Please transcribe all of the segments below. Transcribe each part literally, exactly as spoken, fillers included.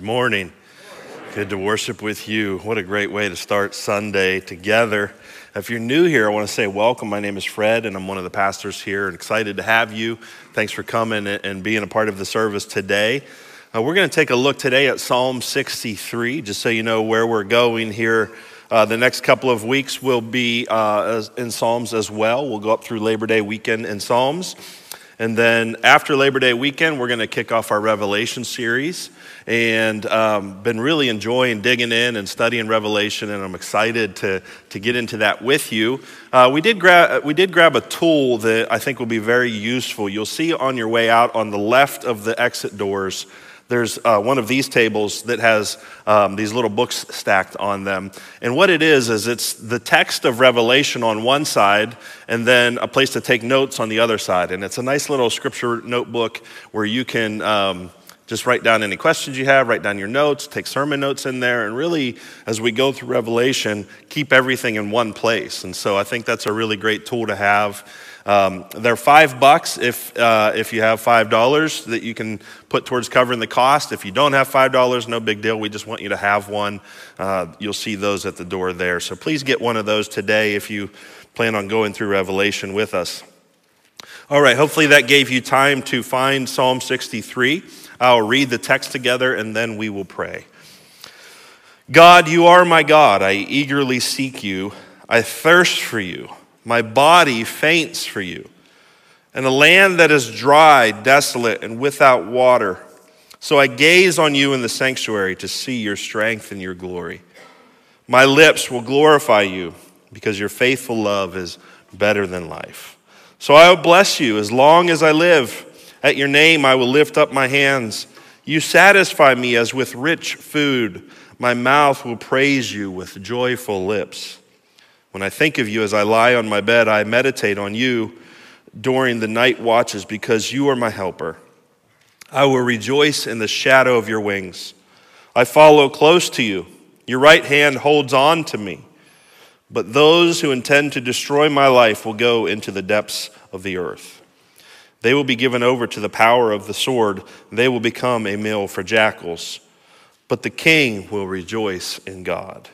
Morning. Good to worship with you. What a great way to start Sunday together. If you're new here, I want to say welcome. My name is Fred, and I'm one of the pastors here. Excited to have you. Thanks for coming and being a part of the service today. Uh, we're going to take a look today at Psalm sixty-three, just so you know where we're going here. Uh, the next couple of weeks will be uh, in Psalms as well. We'll go up through Labor Day weekend in Psalms. And then after Labor Day weekend, we're going to kick off our Revelation series. And um, been really enjoying digging in and studying Revelation, and I'm excited to to get into that with you. Uh, we did grab we did grab a tool that I think will be very useful. You'll see on your way out on the left of the exit doors, there's uh, one of these tables that has um, these little books stacked on them. And what it is, is it's the text of Revelation on one side and then a place to take notes on the other side. And it's a nice little scripture notebook where you can um, just write down any questions you have, write down your notes, take sermon notes in there, and really, as we go through Revelation, keep everything in one place. And so I think that's a really great tool to have. Um, they're five bucks if uh, if you have five dollars that you can put towards covering the cost. If you don't have five dollars, no big deal. We just want you to have one. Uh, you'll see those at the door there. So please get one of those today if you plan on going through Revelation with us. All right. Hopefully that gave you time to find Psalm sixty-three. I'll read the text together and then we will pray. God, you are my God. I eagerly seek you. I thirst for you. My body faints for you. In a land that is dry, desolate, and without water. So I gaze on you in the sanctuary to see your strength and your glory. My lips will glorify you because your faithful love is better than life. So I will bless you as long as I live. At your name I will lift up my hands. You satisfy me as with rich food. My mouth will praise you with joyful lips. When I think of you as I lie on my bed, I meditate on you during the night watches because you are my helper. I will rejoice in the shadow of your wings. I follow close to you. Your right hand holds on to me. But those who intend to destroy my life will go into the depths of the earth. They will be given over to the power of the sword. They will become a meal for jackals. But the king will rejoice in God.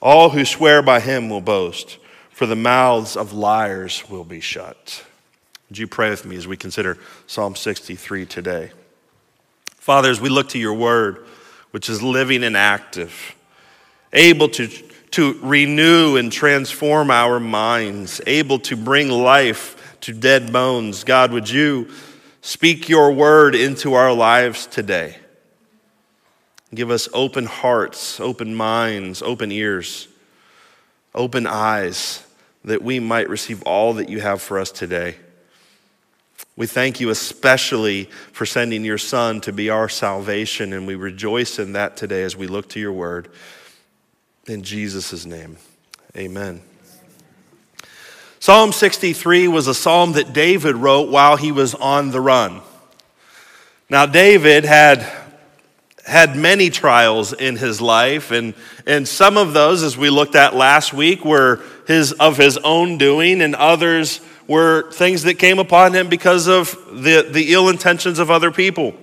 All who swear by him will boast, for the mouths of liars will be shut. Would you pray with me as we consider Psalm sixty-three today? Father, as we look to your word, which is living and active, able to, to renew and transform our minds, able to bring life to dead bones, God, would you speak your word into our lives today? Give us open hearts, open minds, open ears, open eyes, that we might receive all that you have for us today. We thank you especially for sending your Son to be our salvation, and we rejoice in that today as we look to your word. In Jesus' name, amen. Psalm sixty-three was a psalm that David wrote while he was on the run. Now, David had had many trials in his life, and, and some of those, as we looked at last week, were his of his own doing, and others were things that came upon him because of the, the ill intentions of other people.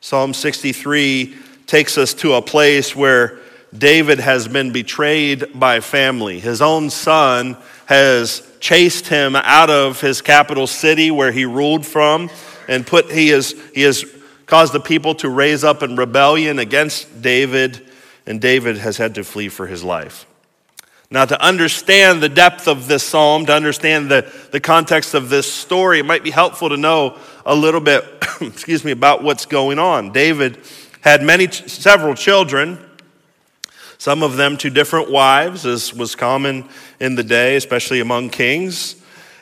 Psalm sixty-three takes us to a place where David has been betrayed by family. His own son has chased him out of his capital city where he ruled from, and put he is he is caused the people to raise up in rebellion against David, and David has had to flee for his life. Now, to understand the depth of this psalm, to understand the, the context of this story, it might be helpful to know a little bit, excuse me, about what's going on. David had many, several children, some of them to different wives, as was common in the day, especially among kings.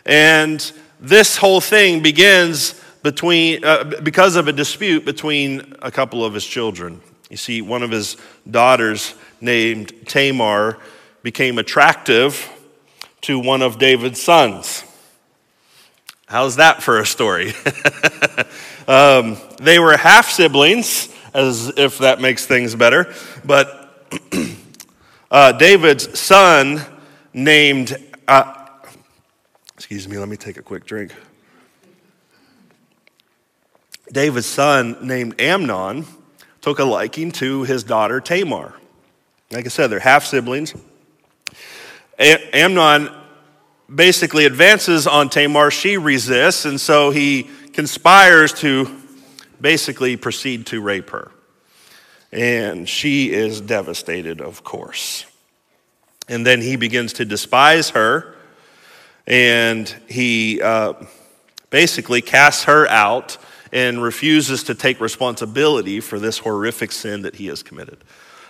And this whole thing begins Between uh, because of a dispute between a couple of his children. You see, one of his daughters named Tamar became attractive to one of David's sons. How's that for a story? um, they were half-siblings, as if that makes things better. But uh, David's son named, uh, excuse me, let me take a quick drink. David's son named Amnon took a liking to his daughter Tamar. Like I said, they're half-siblings. A- Amnon basically advances on Tamar. She resists, and so he conspires to basically proceed to rape her. And she is devastated, of course. And then he begins to despise her, and he uh, basically casts her out and refuses to take responsibility for this horrific sin that he has committed.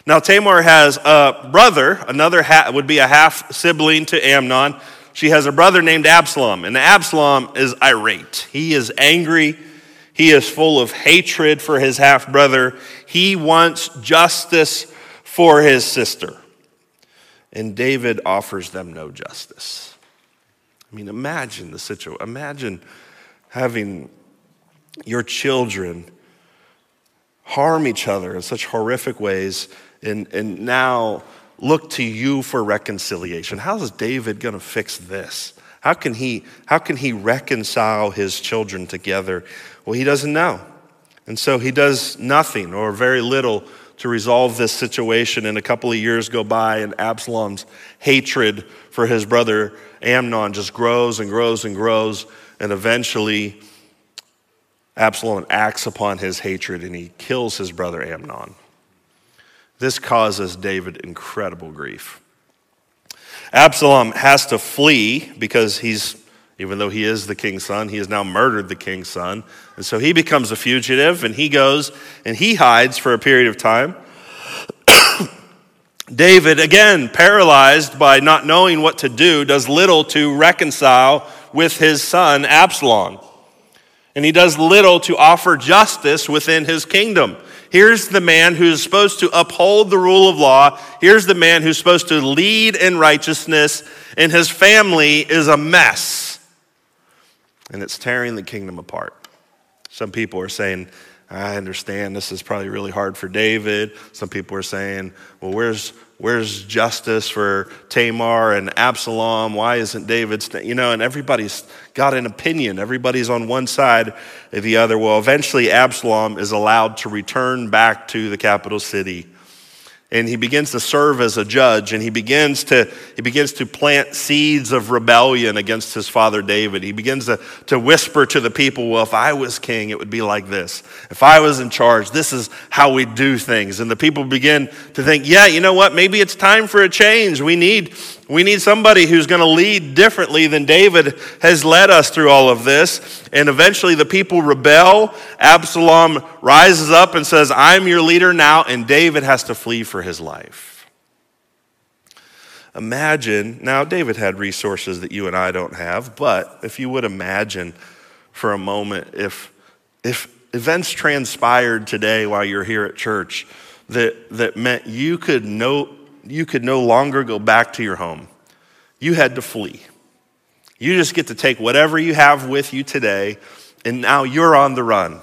Now, Tamar has a brother, another ha- would be a half-sibling to Amnon. She has a brother named Absalom, and Absalom is irate. He is angry. He is full of hatred for his half-brother. He wants justice for his sister. And David offers them no justice. I mean, imagine the situation. Imagine having your children harm each other in such horrific ways, and, and now look to you for reconciliation. How is David going to fix this? How can he, how can he reconcile his children together? Well, he doesn't know. And so he does nothing or very little to resolve this situation. And a couple of years go by, and Absalom's hatred for his brother Amnon just grows and grows and grows, and eventually Absalom acts upon his hatred, and he kills his brother Amnon. This causes David incredible grief. Absalom has to flee because he's, even though he is the king's son, he has now murdered the king's son. And so he becomes a fugitive, and he goes and he hides for a period of time. David, again, paralyzed by not knowing what to do, does little to reconcile with his son Absalom. And he does little to offer justice within his kingdom. Here's the man who's supposed to uphold the rule of law. Here's the man who's supposed to lead in righteousness, and his family is a mess. And it's tearing the kingdom apart. Some people are saying, I understand this is probably really hard for David. Some people are saying, well, where's where's justice for Tamar and Absalom? Why isn't David, st-? you know, and everybody's got an opinion. Everybody's on one side or the other. Well, eventually Absalom is allowed to return back to the capital city, and he begins to serve as a judge, and he begins to he begins to plant seeds of rebellion against his father David. He begins to, to whisper to the people, well, if I was king, it would be like this. If I was in charge, this is how we do things. And the people begin to think, yeah, you know what? Maybe it's time for a change. We need, we need somebody who's going to lead differently than David has led us through all of this. And eventually the people rebel. Absalom rises up and says, I'm your leader now, and David has to flee for his life. Imagine, now David had resources that you and I don't have, but if you would imagine for a moment, if if events transpired today while you're here at church that that meant you could no you could no longer go back to your home. You had to flee. You just get to take whatever you have with you today, and now you're on the run.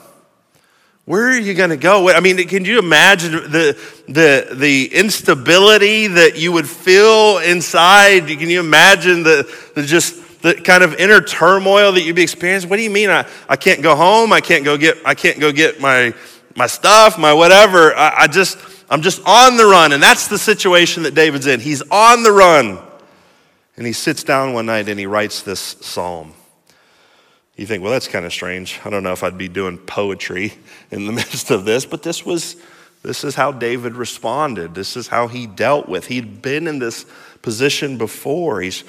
Where are you going to go? I mean, can you imagine the the the instability that you would feel inside? Can you imagine the, the just the kind of inner turmoil that you'd be experiencing? What do you mean I, I can't go home? I can't go get I can't go get my my stuff, my whatever. I, I just I'm just on the run, and that's the situation that David's in. He's on the run, and he sits down one night and he writes this psalm. You think, well, that's kind of strange. I don't know if I'd be doing poetry in the midst of this, but this was, this is how David responded. This is how he dealt with. He'd been in this position before. He's,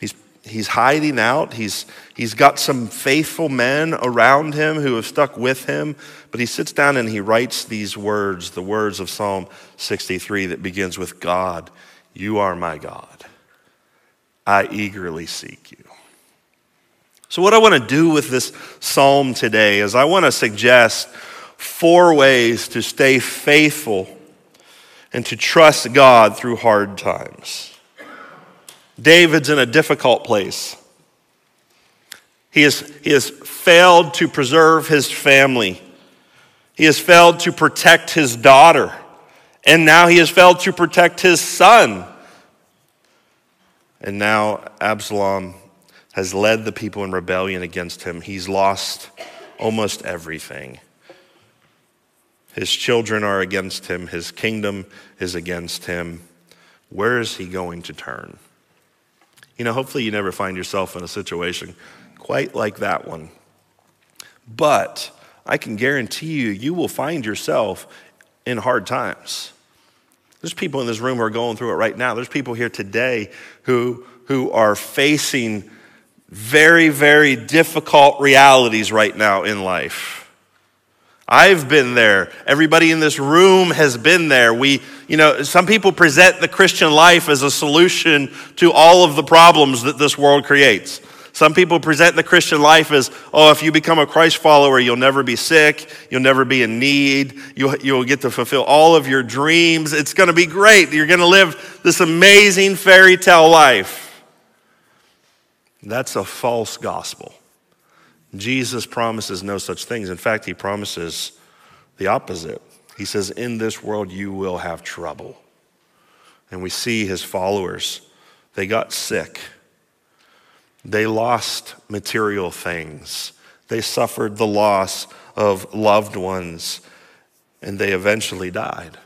he's, he's hiding out. He's, he's got some faithful men around him who have stuck with him, but he sits down and he writes these words, the words of Psalm sixty-three that begins with, God, you are my God. I eagerly seek you. So what I want to do with this psalm today is I want to suggest four ways to stay faithful and to trust God through hard times. David's in a difficult place. He has, he has failed to preserve his family. He has failed to protect his daughter. And now he has failed to protect his son. And now Absalom has led the people in rebellion against him. He's lost almost everything. His children are against him. His kingdom is against him. Where is he going to turn? You know, hopefully you never find yourself in a situation quite like that one. But I can guarantee you, you will find yourself in hard times. There's people in this room who are going through it right now. There's people here today who, who are facing very, very difficult realities right now in life. I've been there. Everybody in this room has been there. We, you know, some people present the Christian life as a solution to all of the problems that this world creates. Some people present the Christian life as, oh, if you become a Christ follower, you'll never be sick, you'll never be in need, you'll, you'll get to fulfill all of your dreams. It's gonna be great. You're gonna live this amazing fairy tale life. That's a false gospel. Jesus promises no such things. In fact, he promises the opposite. He says, in this world, you will have trouble. And we see his followers, they got sick. They lost material things. They suffered the loss of loved ones, and they eventually died.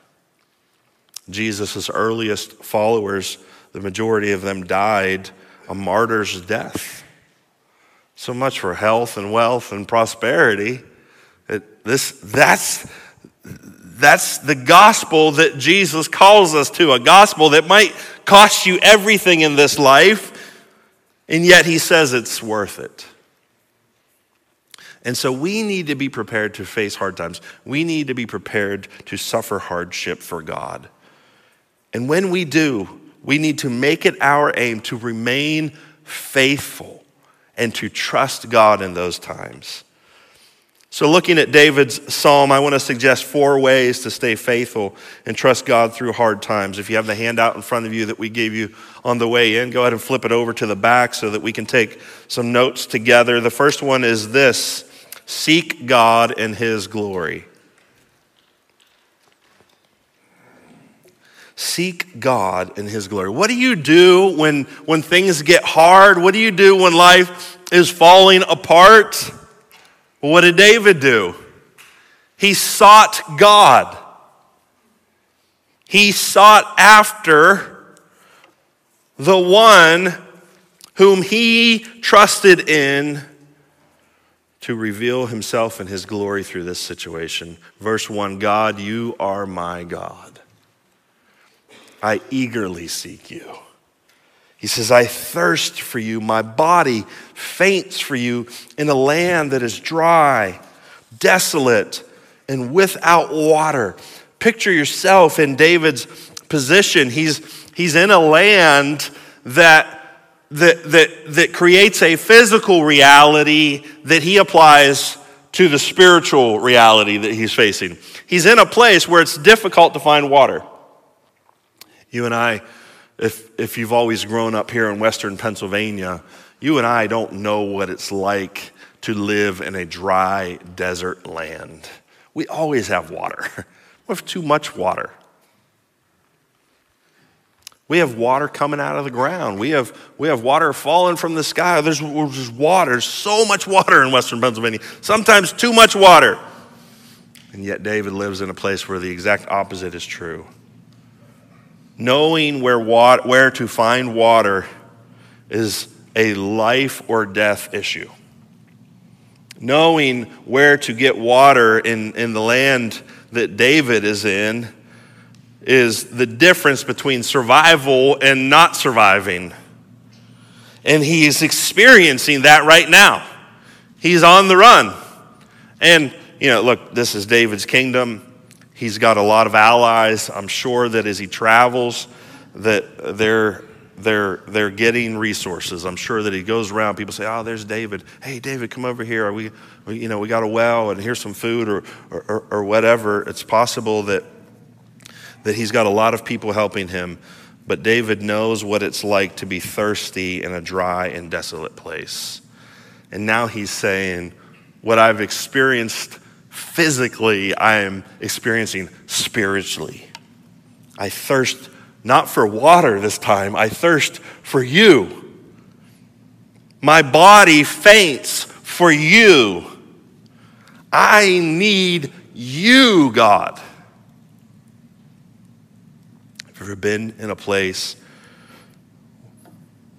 Jesus' earliest followers, the majority of them died a martyr's death. So much for health and wealth and prosperity. It, this, that's, that's the gospel that Jesus calls us to, a gospel that might cost you everything in this life, and yet he says it's worth it. And so we need to be prepared to face hard times. We need to be prepared to suffer hardship for God. And when we do, we need to make it our aim to remain faithful and to trust God in those times. So looking at David's psalm, I want to suggest four ways to stay faithful and trust God through hard times. If you have the handout in front of you that we gave you on the way in, go ahead and flip it over to the back so that we can take some notes together. The first one is this: seek God and his glory. Seek God in his glory. What do you do when, when things get hard? What do you do when life is falling apart? Well, what did David do? He sought God. He sought after the one whom he trusted in to reveal himself and his glory through this situation. Verse one, God, you are my God. I eagerly seek you. He says, I thirst for you. My body faints for you in a land that is dry, desolate, and without water. Picture yourself in David's position. He's, he's in a land that, that, that, that creates a physical reality that he applies to the spiritual reality that he's facing. He's in a place where it's difficult to find water. You and I, if if you've always grown up here in Western Pennsylvania, you and I don't know what it's like to live in a dry desert land. We always have water. We have too much water. We have water coming out of the ground. We have we have water falling from the sky. There's, there's water, so much water in Western Pennsylvania, sometimes too much water. And yet David lives in a place where the exact opposite is true. Knowing where water, where to find water is a life or death issue. Knowing where to get water in, in the land that David is in is the difference between survival and not surviving. And he is experiencing that right now. He's on the run. And, you know, look, this is David's kingdom. He's got a lot of allies. I'm sure that as he travels, that they're, they're, they're getting resources. I'm sure that he goes around, people say, oh, there's David. Hey, David, come over here. Are we, you know, we got a well and here's some food or, or, or whatever. It's possible that, that he's got a lot of people helping him, but David knows what it's like to be thirsty in a dry and desolate place. And now he's saying, what I've experienced physically, I am experiencing spiritually. I thirst not for water this time, I thirst for you. My body faints for you. I need you, God. Have you ever been in a place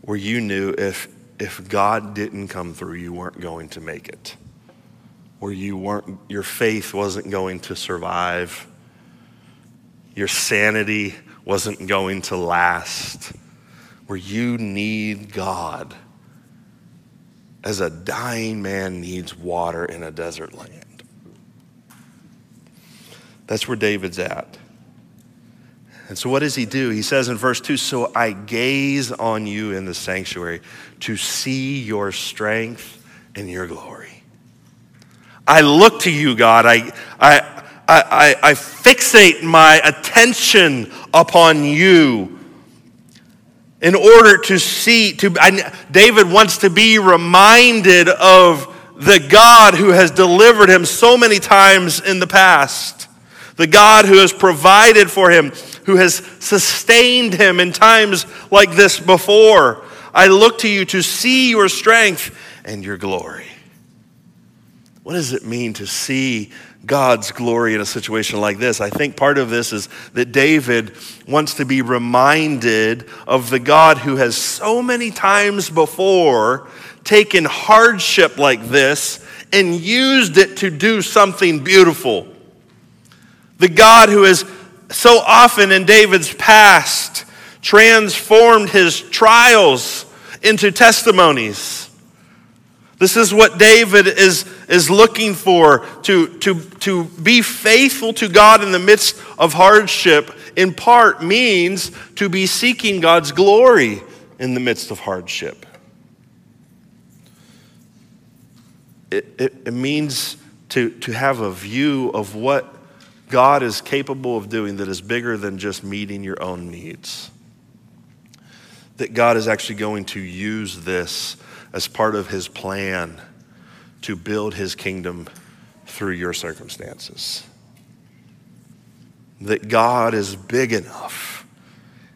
where you knew if, if God didn't come through, you weren't going to make it? Where you weren't, your faith wasn't going to survive. Your sanity wasn't going to last. Where you need God as a dying man needs water in a desert land. That's where David's at. And so what does he do? He says in verse two, so I gaze on you in the sanctuary to see your strength and your glory. I look to you, God. I, I, I, I fixate my attention upon you in order to see. To I, David wants to be reminded of the God who has delivered him so many times in the past, the God who has provided for him, who has sustained him in times like this before. I look to you to see your strength and your glory. What does it mean to see God's glory in a situation like this? I think part of this is that David wants to be reminded of the God who has so many times before taken hardship like this and used it to do something beautiful. The God who has so often in David's past transformed his trials into testimonies. This is what David is, is looking for, to, to, to be faithful to God in the midst of hardship, in part means to be seeking God's glory in the midst of hardship. It, it, it means to, to have a view of what God is capable of doing that is bigger than just meeting your own needs. That God is actually going to use this as part of his plan to build his kingdom through your circumstances. That God is big enough.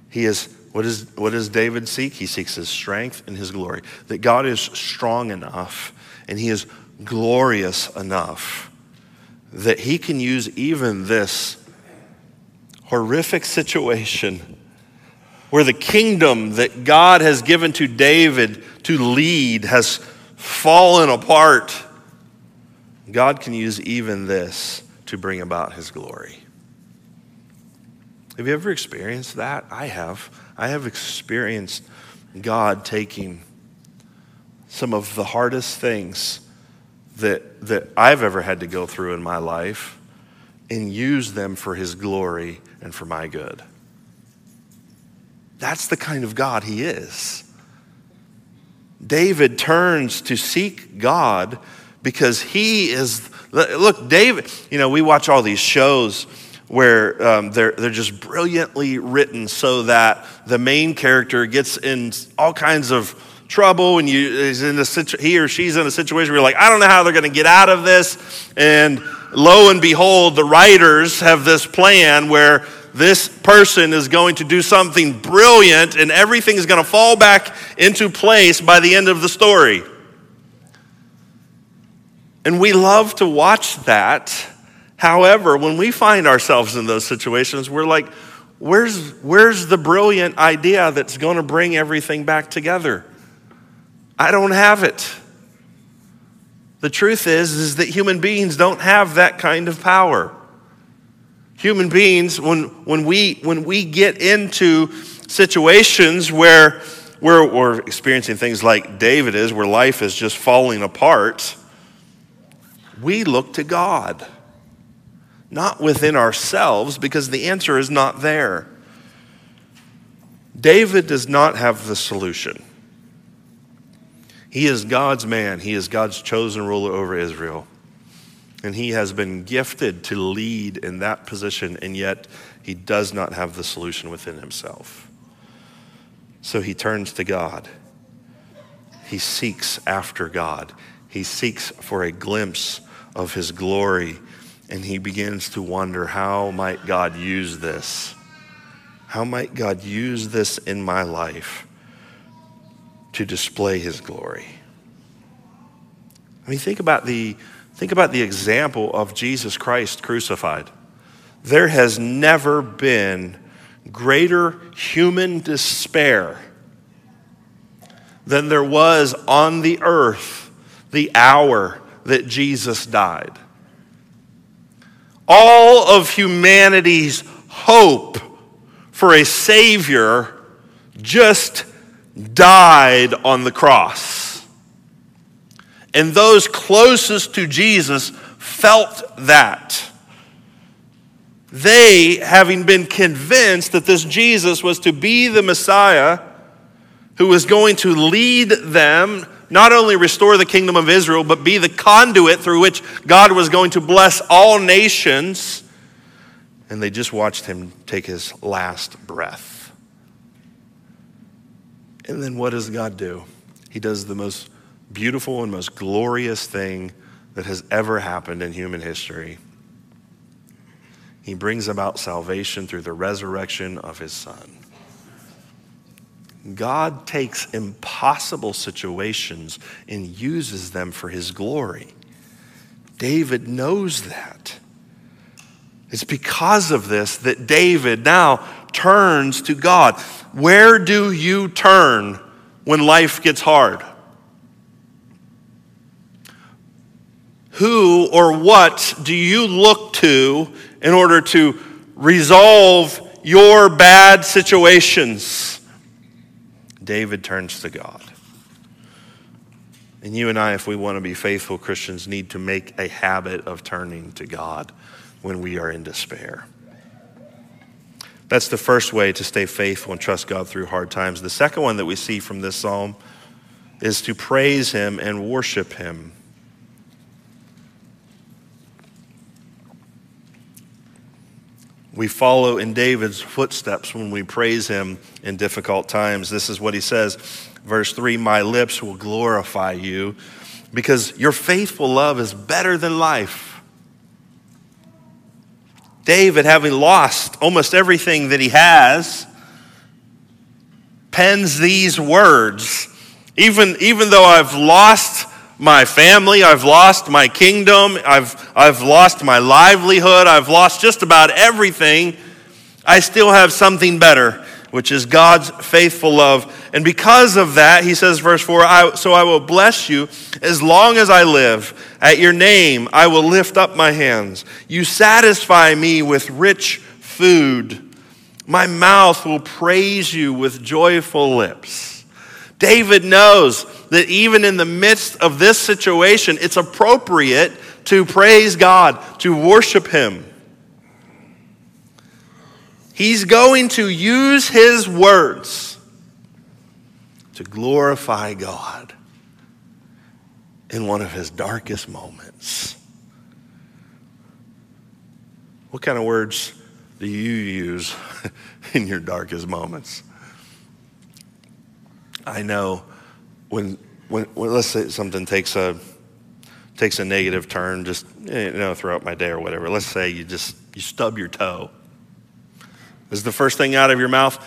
He is, what is, what does David seek? He seeks his strength and his glory. That God is strong enough and he is glorious enough that he can use even this horrific situation where the kingdom that God has given to David to lead has fallen apart. God can use even this to bring about his glory. Have you ever experienced that? I have. I have experienced God taking some of the hardest things that, that I've ever had to go through in my life and use them for his glory and for my good. That's the kind of God he is. David turns to seek God because he is, look, David, you know, we watch all these shows where um, they're, they're just brilliantly written so that the main character gets in all kinds of trouble and you, is in a situ- he or she's in a situation where you're like, I don't know how they're gonna get out of this. And lo and behold, the writers have this plan where this person is going to do something brilliant and everything is going to fall back into place by the end of the story. And we love to watch that. However, when we find ourselves in those situations, we're like, where's, where's the brilliant idea that's going to bring everything back together? I don't have it. The truth is, is that human beings don't have that kind of power. Human beings, when when we when we get into situations where we're, we're experiencing things like David is, where life is just falling apart, we look to God, not within ourselves, because the answer is not there. David does not have the solution. He is God's man. He is God's chosen ruler over Israel. And he has been gifted to lead in that position, and yet he does not have the solution within himself. So he turns to God. He seeks after God. He seeks for a glimpse of his glory, and he begins to wonder, how might God use this? How might God use this in my life to display his glory? I mean, think about the Think about the example of Jesus Christ crucified. There has never been greater human despair than there was on the earth the hour that Jesus died. All of humanity's hope for a Savior just died on the cross. And those closest to Jesus felt that. They, having been convinced that this Jesus was to be the Messiah who was going to lead them, not only restore the kingdom of Israel, but be the conduit through which God was going to bless all nations. And they just watched him take his last breath. And then what does God do? He does the most beautiful and most glorious thing that has ever happened in human history. He brings about salvation through the resurrection of his son. God takes impossible situations and uses them for his glory. David knows that. It's because of this that David now turns to God. Where do you turn when life gets hard? Who or what do you look to in order to resolve your bad situations? David turns to God. And you and I, if we want to be faithful Christians, need to make a habit of turning to God when we are in despair. That's the first way to stay faithful and trust God through hard times. The second one that we see from this psalm is to praise him and worship him. We follow in David's footsteps when we praise him in difficult times. This is what he says, verse three, my lips will glorify you because your faithful love is better than life. David, having lost almost everything that he has, pens these words. Even, even though I've lost my family, I've lost my kingdom, I've, I've lost my livelihood, I've lost just about everything, I still have something better, which is God's faithful love. And because of that, he says, verse four, I, so I will bless you as long as I live. At your name, I will lift up my hands. You satisfy me with rich food. My mouth will praise you with joyful lips. David knows that even in the midst of this situation, it's appropriate to praise God, to worship him. He's going to use his words to glorify God in one of his darkest moments. What kind of words do you use in your darkest moments? I know when, when, when let's say something takes a takes a negative turn, just you know throughout my day or whatever. Let's say you just you stub your toe. Is the first thing out of your mouth?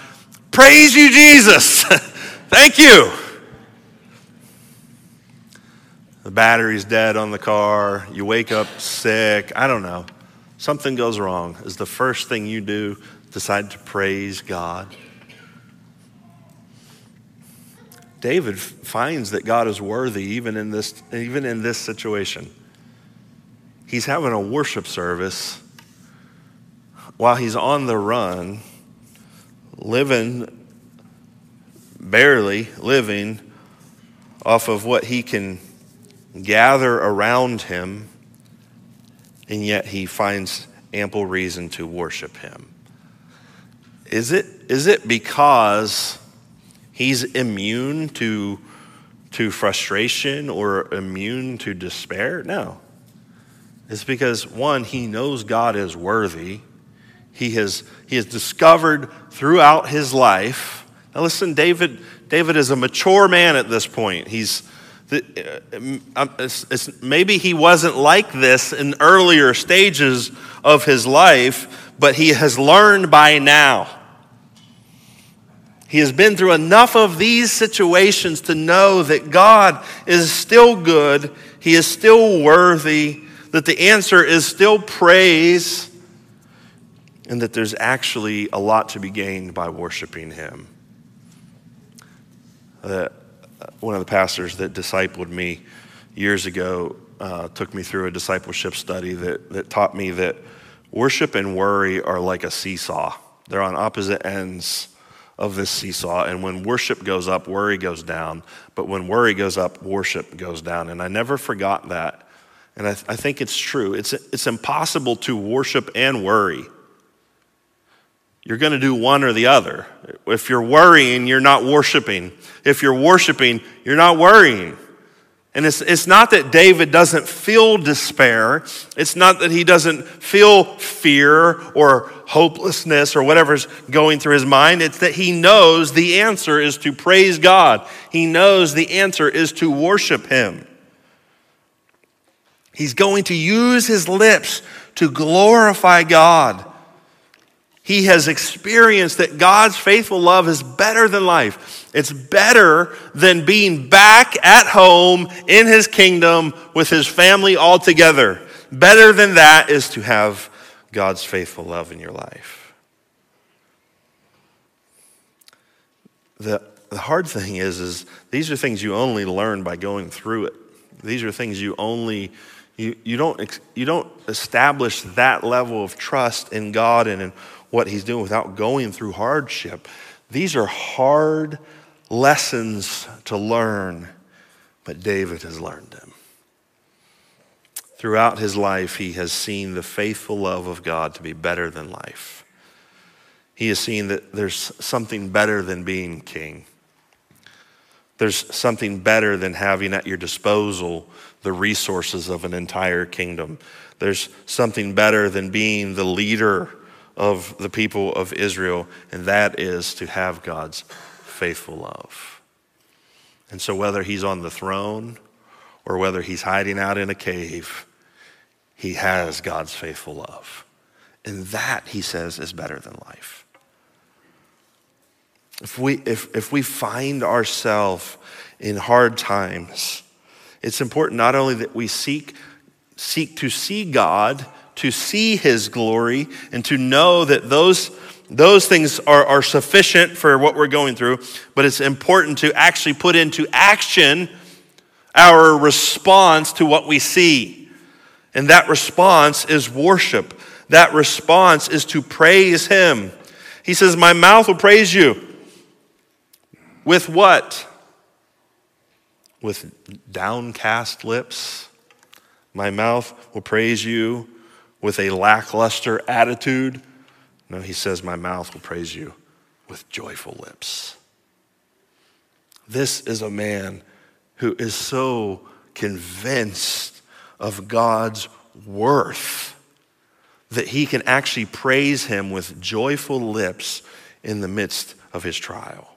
Praise you, Jesus. Thank you. The battery's dead on the car. You wake up sick. I don't know. Something goes wrong. Is the first thing you do decide to praise God? David finds that God is worthy even in this, even in this situation. He's having a worship service while he's on the run, living, barely living off of what he can gather around him, and yet he finds ample reason to worship him. Is it, is it because he's immune to, to frustration or immune to despair? No. It's because, one, he knows God is worthy. He has, he has discovered throughout his life. Now listen, David, David is a mature man at this point. He's, it's, it's, maybe he wasn't like this in earlier stages of his life, but he has learned by now. He has been through enough of these situations to know that God is still good. He is still worthy. that the answer is still praise, and that there's actually a lot to be gained by worshiping him. Uh, one of the pastors that discipled me years ago uh, took me through a discipleship study that, that taught me that worship and worry are like a seesaw. They're on opposite ends of this seesaw, and when worship goes up, worry goes down, but when worry goes up, worship goes down, and I never forgot that, and I, th- I think it's true. It's, it's impossible to worship and worry. You're gonna do one or the other. If you're worrying, you're not worshiping. If you're worshiping, you're not worrying. And it's, it's not that David doesn't feel despair. It's not that he doesn't feel fear or hopelessness or whatever's going through his mind. It's that he knows the answer is to praise God. He knows the answer is to worship him. He's going to use his lips to glorify God. He has experienced that God's faithful love is better than life. It's better than being back at home in his kingdom with his family all together. Better than that is to have God's faithful love in your life. The, the hard thing is, is these are things you only learn by going through it. These are things you only you you don't you don't establish that level of trust in God and in what he's doing without going through hardship. These are hard lessons to learn, but David has learned them. Throughout his life, he has seen the faithful love of God to be better than life. He has seen that there's something better than being king. There's something better than having at your disposal the resources of an entire kingdom. There's something better than being the leader of the people of Israel, and that is to have God's faithful love. And so whether he's on the throne or whether he's hiding out in a cave, he has God's faithful love. And that, he says, is better than life. If we, if, if we find ourselves in hard times, it's important not only that we seek, seek to see God, to see his glory, and to know that those, those things are, are sufficient for what we're going through, but it's important to actually put into action our response to what we see. And that response is worship. That response is to praise him. He says, my mouth will praise you. With what? With downcast lips. My mouth will praise you. With a lackluster attitude? No, he says, my mouth will praise you with joyful lips. This is a man who is so convinced of God's worth that he can actually praise him with joyful lips in the midst of his trial.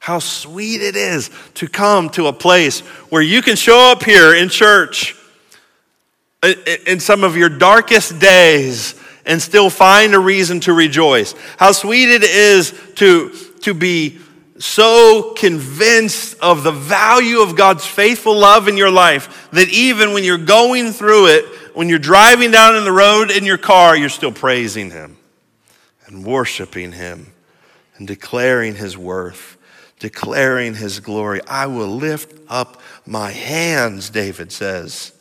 How sweet it is to come to a place where you can show up here in church in some of your darkest days and still find a reason to rejoice. How sweet it is to, to be so convinced of the value of God's faithful love in your life that even when you're going through it, when you're driving down in the road in your car, you're still praising him and worshiping him and declaring his worth, declaring his glory. I will lift up my hands, David says.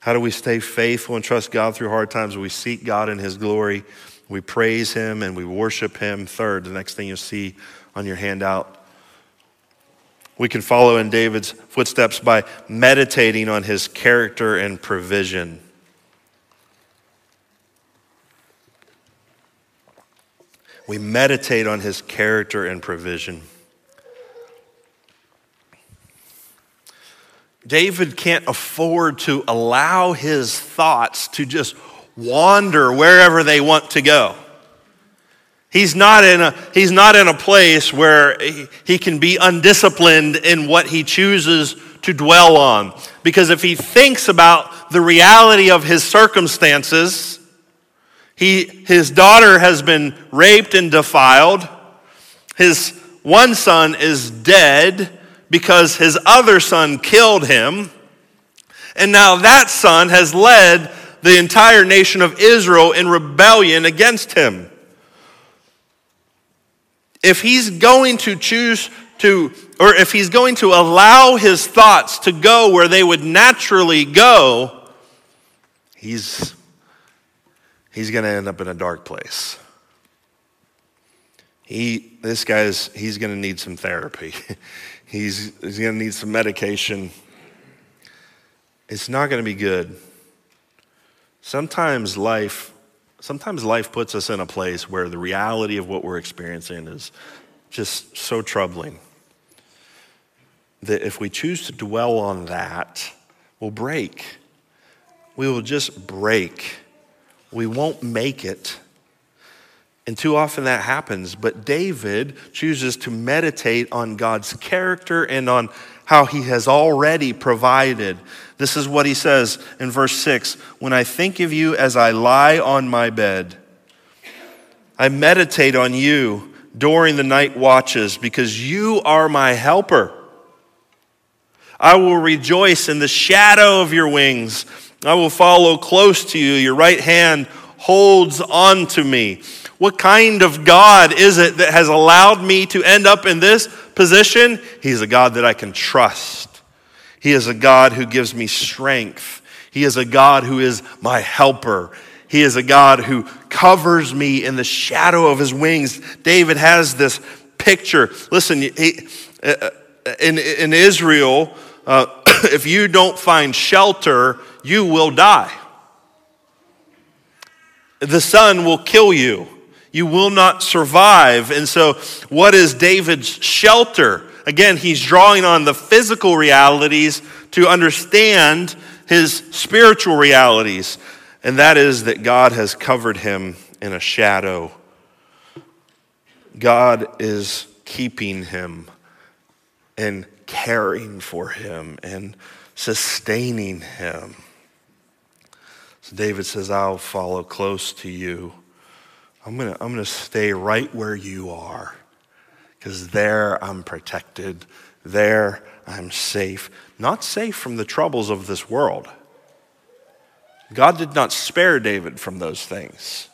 How do we stay faithful and trust God through hard times? We seek God in his glory. We praise him and we worship him. Third, the next thing you'll see on your handout, we can follow in David's footsteps by meditating on his character and provision. We meditate on his character and provision. David can't afford to allow his thoughts to just wander wherever they want to go. He's not in a, he's not in a place where he, he can be undisciplined in what he chooses to dwell on. Because if he thinks about the reality of his circumstances, he, his daughter has been raped and defiled. His one son is dead because his other son killed him. And now that son has led the entire nation of Israel in rebellion against him. If he's going to choose to, or if he's going to allow his thoughts to go where they would naturally go, he's, he's going to end up in a dark place. He, this guy's, he's going to need some therapy. He's, he's going to need some medication. It's not going to be good. Sometimes life, sometimes life puts us in a place where the reality of what we're experiencing is just so troubling that if we choose to dwell on that, we'll break. We will just break. We won't make it. And too often that happens. But David chooses to meditate on God's character and on how he has already provided. This is what he says in verse six. When I think of you as I lie on my bed, I meditate on you during the night watches because you are my helper. I will rejoice in the shadow of your wings. I will follow close to you. Your right hand holds on to me. What kind of God is it that has allowed me to end up in this position? He's a God that I can trust. He is a God who gives me strength. He is a God who is my helper. He is a God who covers me in the shadow of his wings. David has this picture. Listen, he, in, in Israel, uh, if you don't find shelter, you will die. The sun will kill you. You will not survive. And so what is David's shelter? Again, he's drawing on the physical realities to understand his spiritual realities. And that is that God has covered him in a shadow. God is keeping him and caring for him and sustaining him. So David says, I'll follow close to you. I'm gonna, I'm gonna stay right where you are because there I'm protected. There I'm safe. Not safe from the troubles of this world. God did not spare David from those things.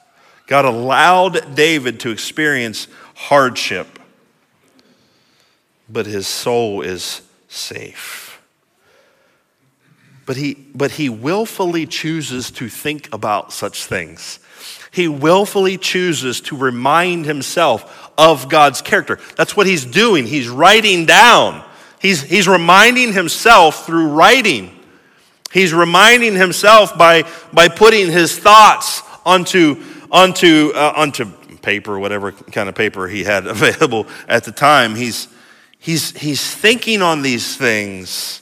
God allowed David to experience hardship, but his soul is safe. But he, but he willfully chooses to think about such things. He willfully chooses to remind himself of God's character. That's what he's doing. He's writing down. He's, he's reminding himself through writing. He's reminding himself by, by putting his thoughts onto, onto, uh, onto paper, whatever kind of paper he had available at the time. He's, he's, he's thinking on these things.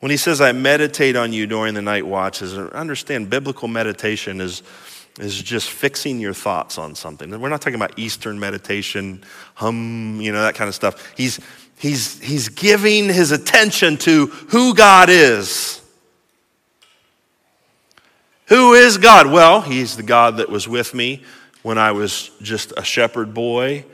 When he says, I meditate on you during the night watches, understand biblical meditation is... is just fixing your thoughts on something. We're not talking about Eastern meditation, hum, you know, that kind of stuff. He's, he's, he's giving his attention to who God is. Who is God? Well, he's the God that was with me when I was just a shepherd boy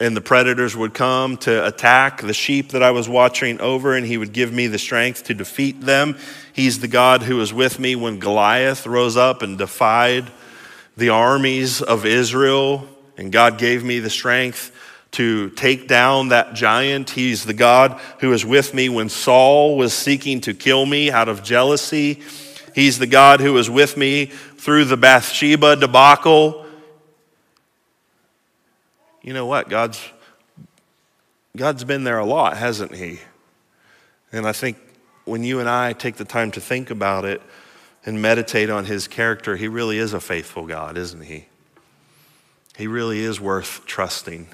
and the predators would come to attack the sheep that I was watching over and he would give me the strength to defeat them. He's the God who was with me when Goliath rose up and defied the armies of Israel, and God gave me the strength to take down that giant. He's the God who was with me when Saul was seeking to kill me out of jealousy. He's the God who was with me through the Bathsheba debacle. You know what? God's, God's been there a lot, hasn't he? And I think when you and I take the time to think about it and meditate on his character, he really is a faithful God, isn't he? He really is worth trusting.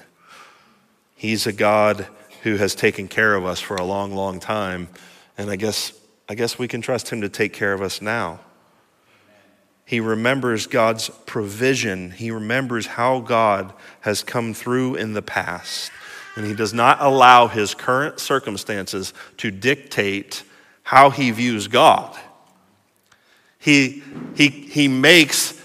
He's a God who has taken care of us for a long, long time. And I guess, I guess we can trust him to take care of us now. He remembers God's provision. He remembers how God has come through in the past. And he does not allow his current circumstances to dictate how he views God. He, he, he makes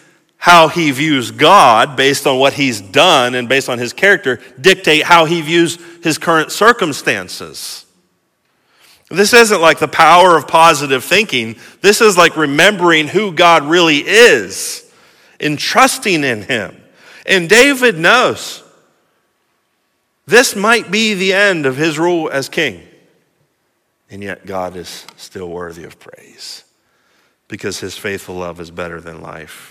how he views God based on what he's done and based on his character dictate how he views his current circumstances. This isn't like the power of positive thinking. This is like remembering who God really is and trusting in him. And David knows this might be the end of his rule as king. And yet God is still worthy of praise because his faithful love is better than life.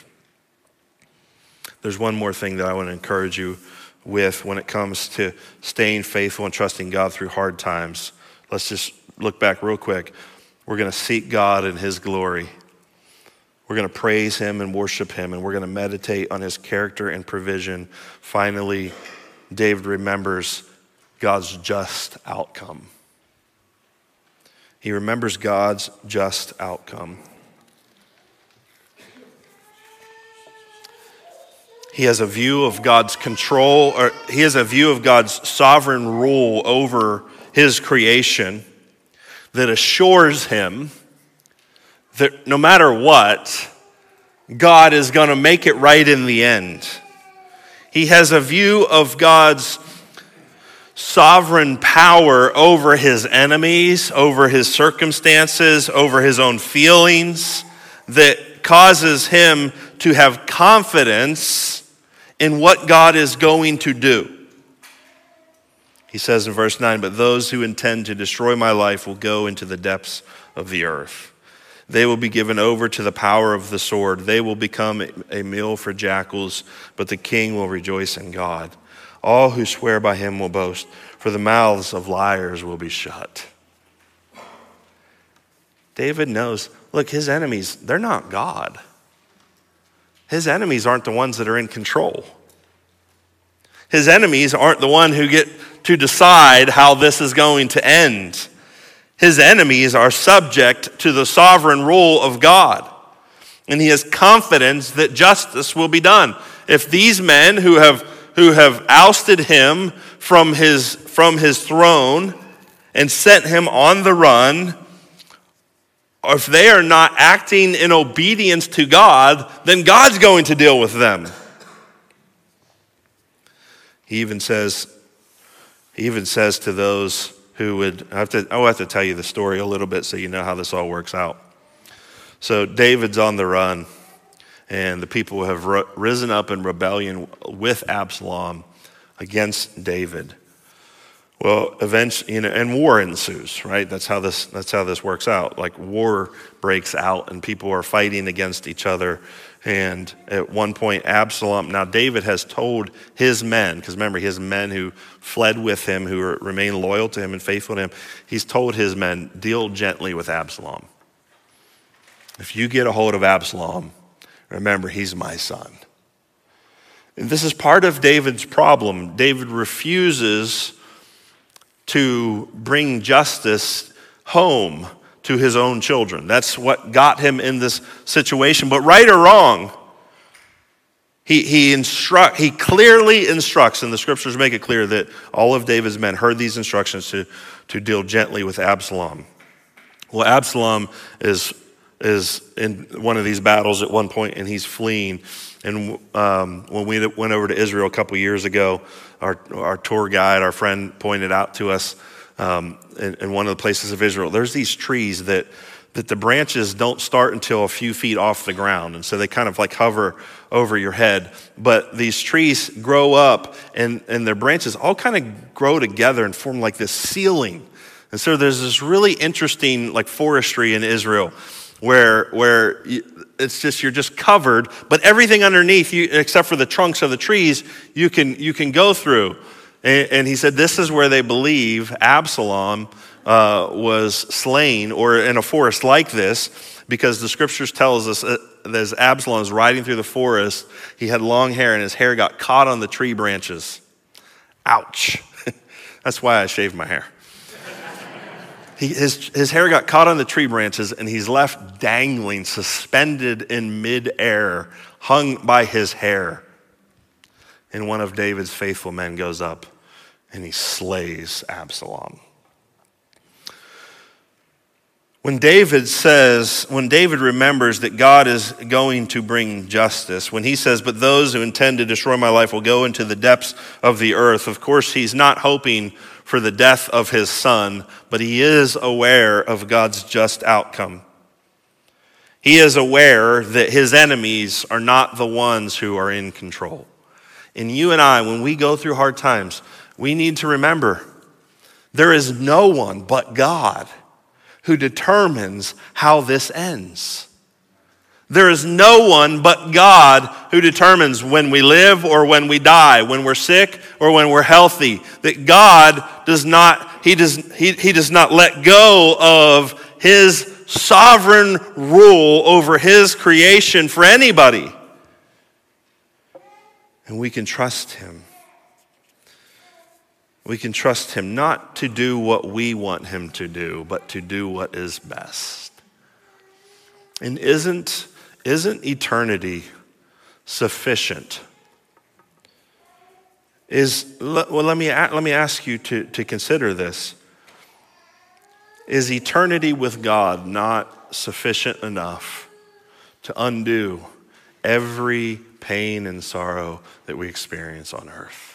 There's one more thing that I want to encourage you with when it comes to staying faithful and trusting God through hard times. Let's just look back real quick. We're going to seek God in his glory. We're going to praise him and worship him, and we're going to meditate on his character and provision. Finally, David remembers God's just outcome. He remembers God's just outcome. He has a view of God's control, or he has a view of God's sovereign rule over his creation that assures him that no matter what, God is going to make it right in the end. He has a view of God's sovereign power over his enemies, over his circumstances, over his own feelings, that causes him to have confidence in what God is going to do. He says in verse nine, "But those who intend to destroy my life will go into the depths of the earth. They will be given over to the power of the sword. They will become a meal for jackals, but the king will rejoice in God. All who swear by him will boast, for the mouths of liars will be shut." David knows, look, his enemies, they're not God. His enemies aren't the ones that are in control. His enemies aren't the one who get to decide how this is going to end. His enemies are subject to the sovereign rule of God. And he has confidence that justice will be done. If these men who have, who have ousted him from his, from his throne and sent him on the run, or if they are not acting in obedience to God, then God's going to deal with them. He even says, he even says to those who would, I have to, I'll have to tell you the story a little bit so you know how this all works out. So David's on the run, and the people have risen up in rebellion with Absalom against David. Well, eventually, you know, and war ensues, right? That's how this, that's how this works out. Like war breaks out and people are fighting against each other. And at one point, Absalom, now David has told his men, because remember, his men who fled with him, who remained loyal to him and faithful to him, he's told his men, deal gently with Absalom. If you get a hold of Absalom, remember, he's my son. And this is part of David's problem. David refuses to bring justice home to his own children. That's what got him in this situation. But right or wrong, he he instruct he clearly instructs, and the scriptures make it clear that all of David's men heard these instructions to, to deal gently with Absalom. Well, Absalom is is in one of these battles at one point, and he's fleeing. And um, when we went over to Israel a couple years ago, our our tour guide, our friend, pointed out to us, Um, in, in one of the places of Israel, there's these trees that that the branches don't start until a few feet off the ground. And so they kind of like hover over your head. But these trees grow up and, and their branches all kind of grow together and form like this ceiling. And so there's this really interesting like forestry in Israel where where it's just, you're just covered, but everything underneath you, except for the trunks of the trees, you can you can go through. And he said, this is where they believe Absalom uh, was slain, or in a forest like this, because the scriptures tells us that as Absalom was riding through the forest, he had long hair and his hair got caught on the tree branches. Ouch. That's why I shaved my hair. he, his, his hair got caught on the tree branches and he's left dangling, suspended in midair, hung by his hair. And one of David's faithful men goes up and he slays Absalom. When David says, when David remembers that God is going to bring justice, when he says, but those who intend to destroy my life will go into the depths of the earth, of course, he's not hoping for the death of his son, but he is aware of God's just outcome. He is aware that his enemies are not the ones who are in control. And you and I, when we go through hard times, we need to remember there is no one but God who determines how this ends. There is no one but God who determines when we live or when we die, when we're sick or when we're healthy. That God does not, he does, he, he does not let go of his sovereign rule over his creation for anybody. And we can trust him. We can trust him not to do what we want him to do, but to do what is best. And isn't, isn't eternity sufficient? Is, well, let me, let me ask you to, to consider this. Is eternity with God not sufficient enough to undo every pain and sorrow that we experience on earth?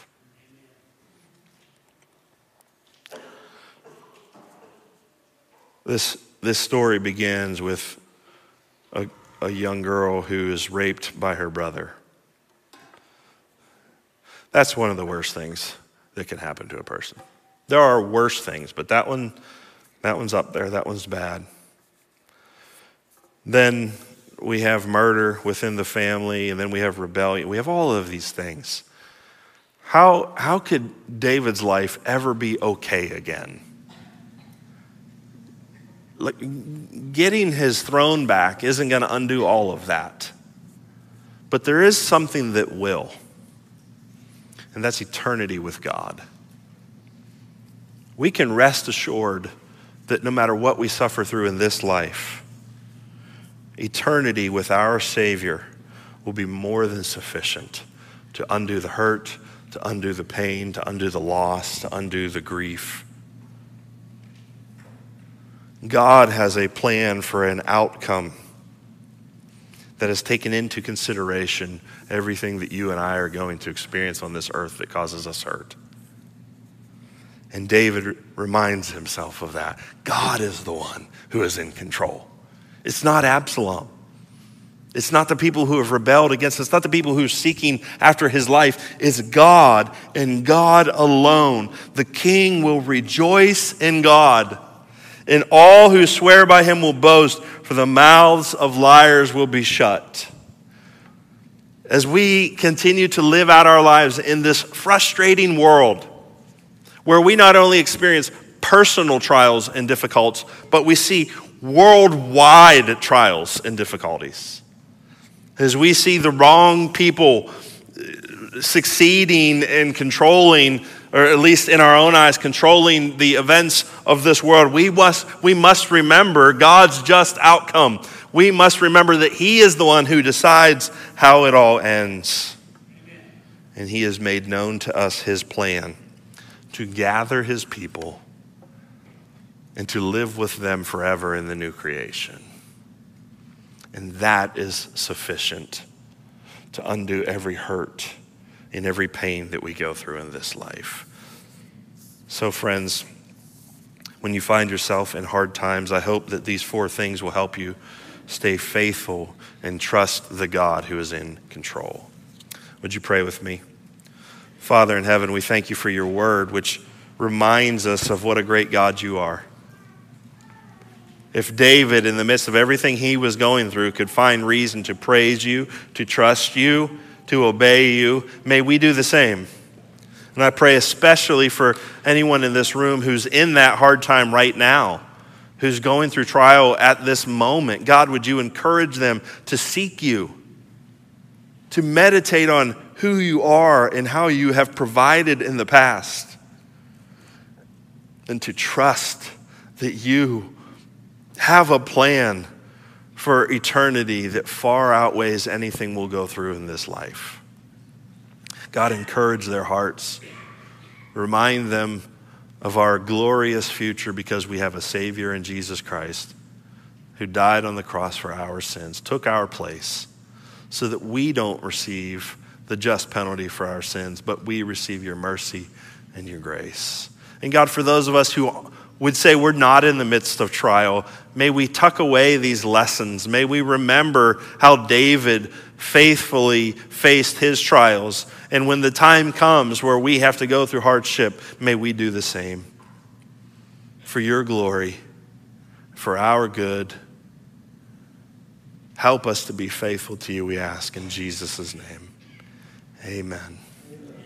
This this story begins with a, a young girl who is raped by her brother. That's one of the worst things that can happen to a person. There are worse things, but that one, that one's up there, that one's bad. Then we have murder within the family, and then we have rebellion. We have all of these things. How how could David's life ever be okay again? Like, getting his throne back isn't going to undo all of that. But there is something that will. And that's eternity with God. We can rest assured that no matter what we suffer through in this life, eternity with our Savior will be more than sufficient to undo the hurt, to undo the pain, to undo the loss, to undo the grief. God has a plan for an outcome that has taken into consideration everything that you and I are going to experience on this earth that causes us hurt. And David reminds himself of that. God is the one who is in control. It's not Absalom. It's not the people who have rebelled against us. It's not the people who are seeking after his life. It's God and God alone. The king will rejoice in God. And all who swear by him will boast, for the mouths of liars will be shut. As we continue to live out our lives in this frustrating world, where we not only experience personal trials and difficulties, but we see worldwide trials and difficulties. As we see the wrong people succeeding and controlling, or at least in our own eyes, controlling the events of this world, we must, we must remember God's just outcome. We must remember that he is the one who decides how it all ends. Amen. And he has made known to us his plan to gather his people and to live with them forever in the new creation. And that is sufficient to undo every hurt in every pain that we go through in this life. So friends, when you find yourself in hard times, I hope that these four things will help you stay faithful and trust the God who is in control. Would you pray with me? Father in heaven, we thank you for your word, which reminds us of what a great God you are. If David, in the midst of everything he was going through, could find reason to praise you, to trust you, to obey you, may we do the same. And I pray especially for anyone in this room who's in that hard time right now, who's going through trial at this moment. God, would you encourage them to seek you, to meditate on who you are and how you have provided in the past, and to trust that you have a plan for eternity that far outweighs anything we'll go through in this life. God, encourage their hearts. Remind them of our glorious future because we have a Savior in Jesus Christ who died on the cross for our sins, took our place so that we don't receive the just penalty for our sins, but we receive your mercy and your grace. And God, for those of us who would say we're not in the midst of trial, may we tuck away these lessons. May we remember how David faithfully faced his trials. And when the time comes where we have to go through hardship, may we do the same. For your glory, for our good, help us to be faithful to you, we ask in Jesus' name. Amen.